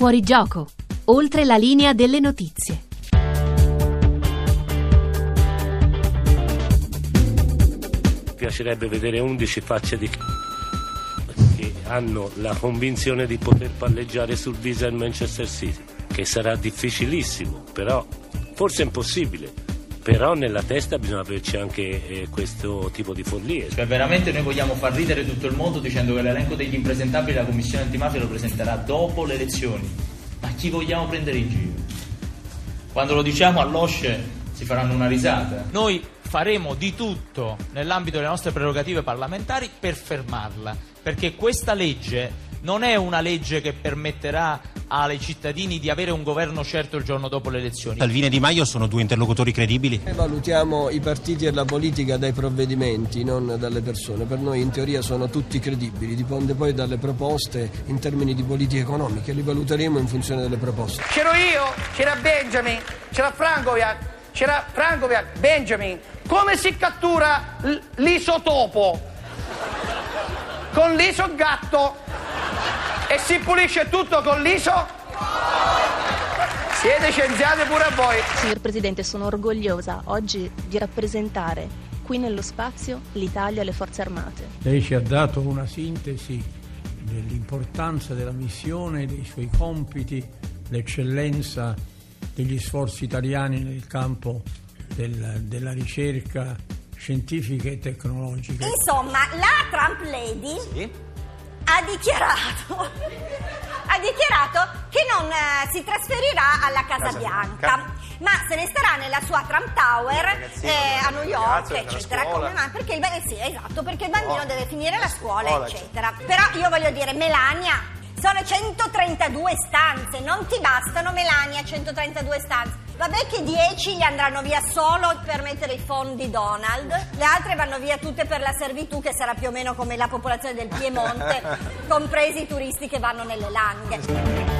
Fuorigioco, oltre la linea delle notizie. Mi piacerebbe vedere 11 facce di che hanno la convinzione di poter palleggiare sul Visa in Manchester City, che sarà difficilissimo, però forse impossibile. Però nella testa bisogna averci anche questo tipo di follie. Cioè veramente noi vogliamo far ridere tutto il mondo dicendo che l'elenco degli impresentabili la Commissione Antimafia lo presenterà dopo le elezioni. Ma chi vogliamo prendere in giro? Quando lo diciamo all'OSCE si faranno una risata. Noi faremo di tutto nell'ambito delle nostre prerogative parlamentari per fermarla, perché questa legge non è una legge che permetterà ai cittadini di avere un governo certo il giorno dopo le elezioni. Salvini e Di Maio sono due interlocutori credibili. Valutiamo i partiti e la politica dai provvedimenti, non dalle persone. Per noi in teoria sono tutti credibili, dipende poi dalle proposte in termini di politiche economiche, li valuteremo in funzione delle proposte. C'ero io, c'era Benjamin, c'era Francoviac, Benjamin. Come si cattura l'isotopo? Con l'isogatto. E si pulisce tutto con l'iso? Siete scienziati pure a voi. Signor Presidente, sono orgogliosa oggi di rappresentare qui nello spazio l'Italia e le Forze Armate. Lei ci ha dato una sintesi dell'importanza della missione, dei suoi compiti, l'eccellenza degli sforzi italiani nel campo della ricerca scientifica e tecnologica. Insomma, la Trump Lady... Sì? Ha dichiarato che non si trasferirà alla Casa Bianca, ma se ne starà nella sua Trump Tower a New York, eccetera. Come mai? Perché perché il bambino deve finire la scuola, eccetera. Però io voglio dire, Melania, sono 132 stanze, non ti bastano, Melania, 132 stanze. Vabbè che 10 gli andranno via solo per mettere i fondi Donald, le altre vanno via tutte per la servitù, che sarà più o meno come la popolazione del Piemonte, compresi i turisti che vanno nelle Langhe.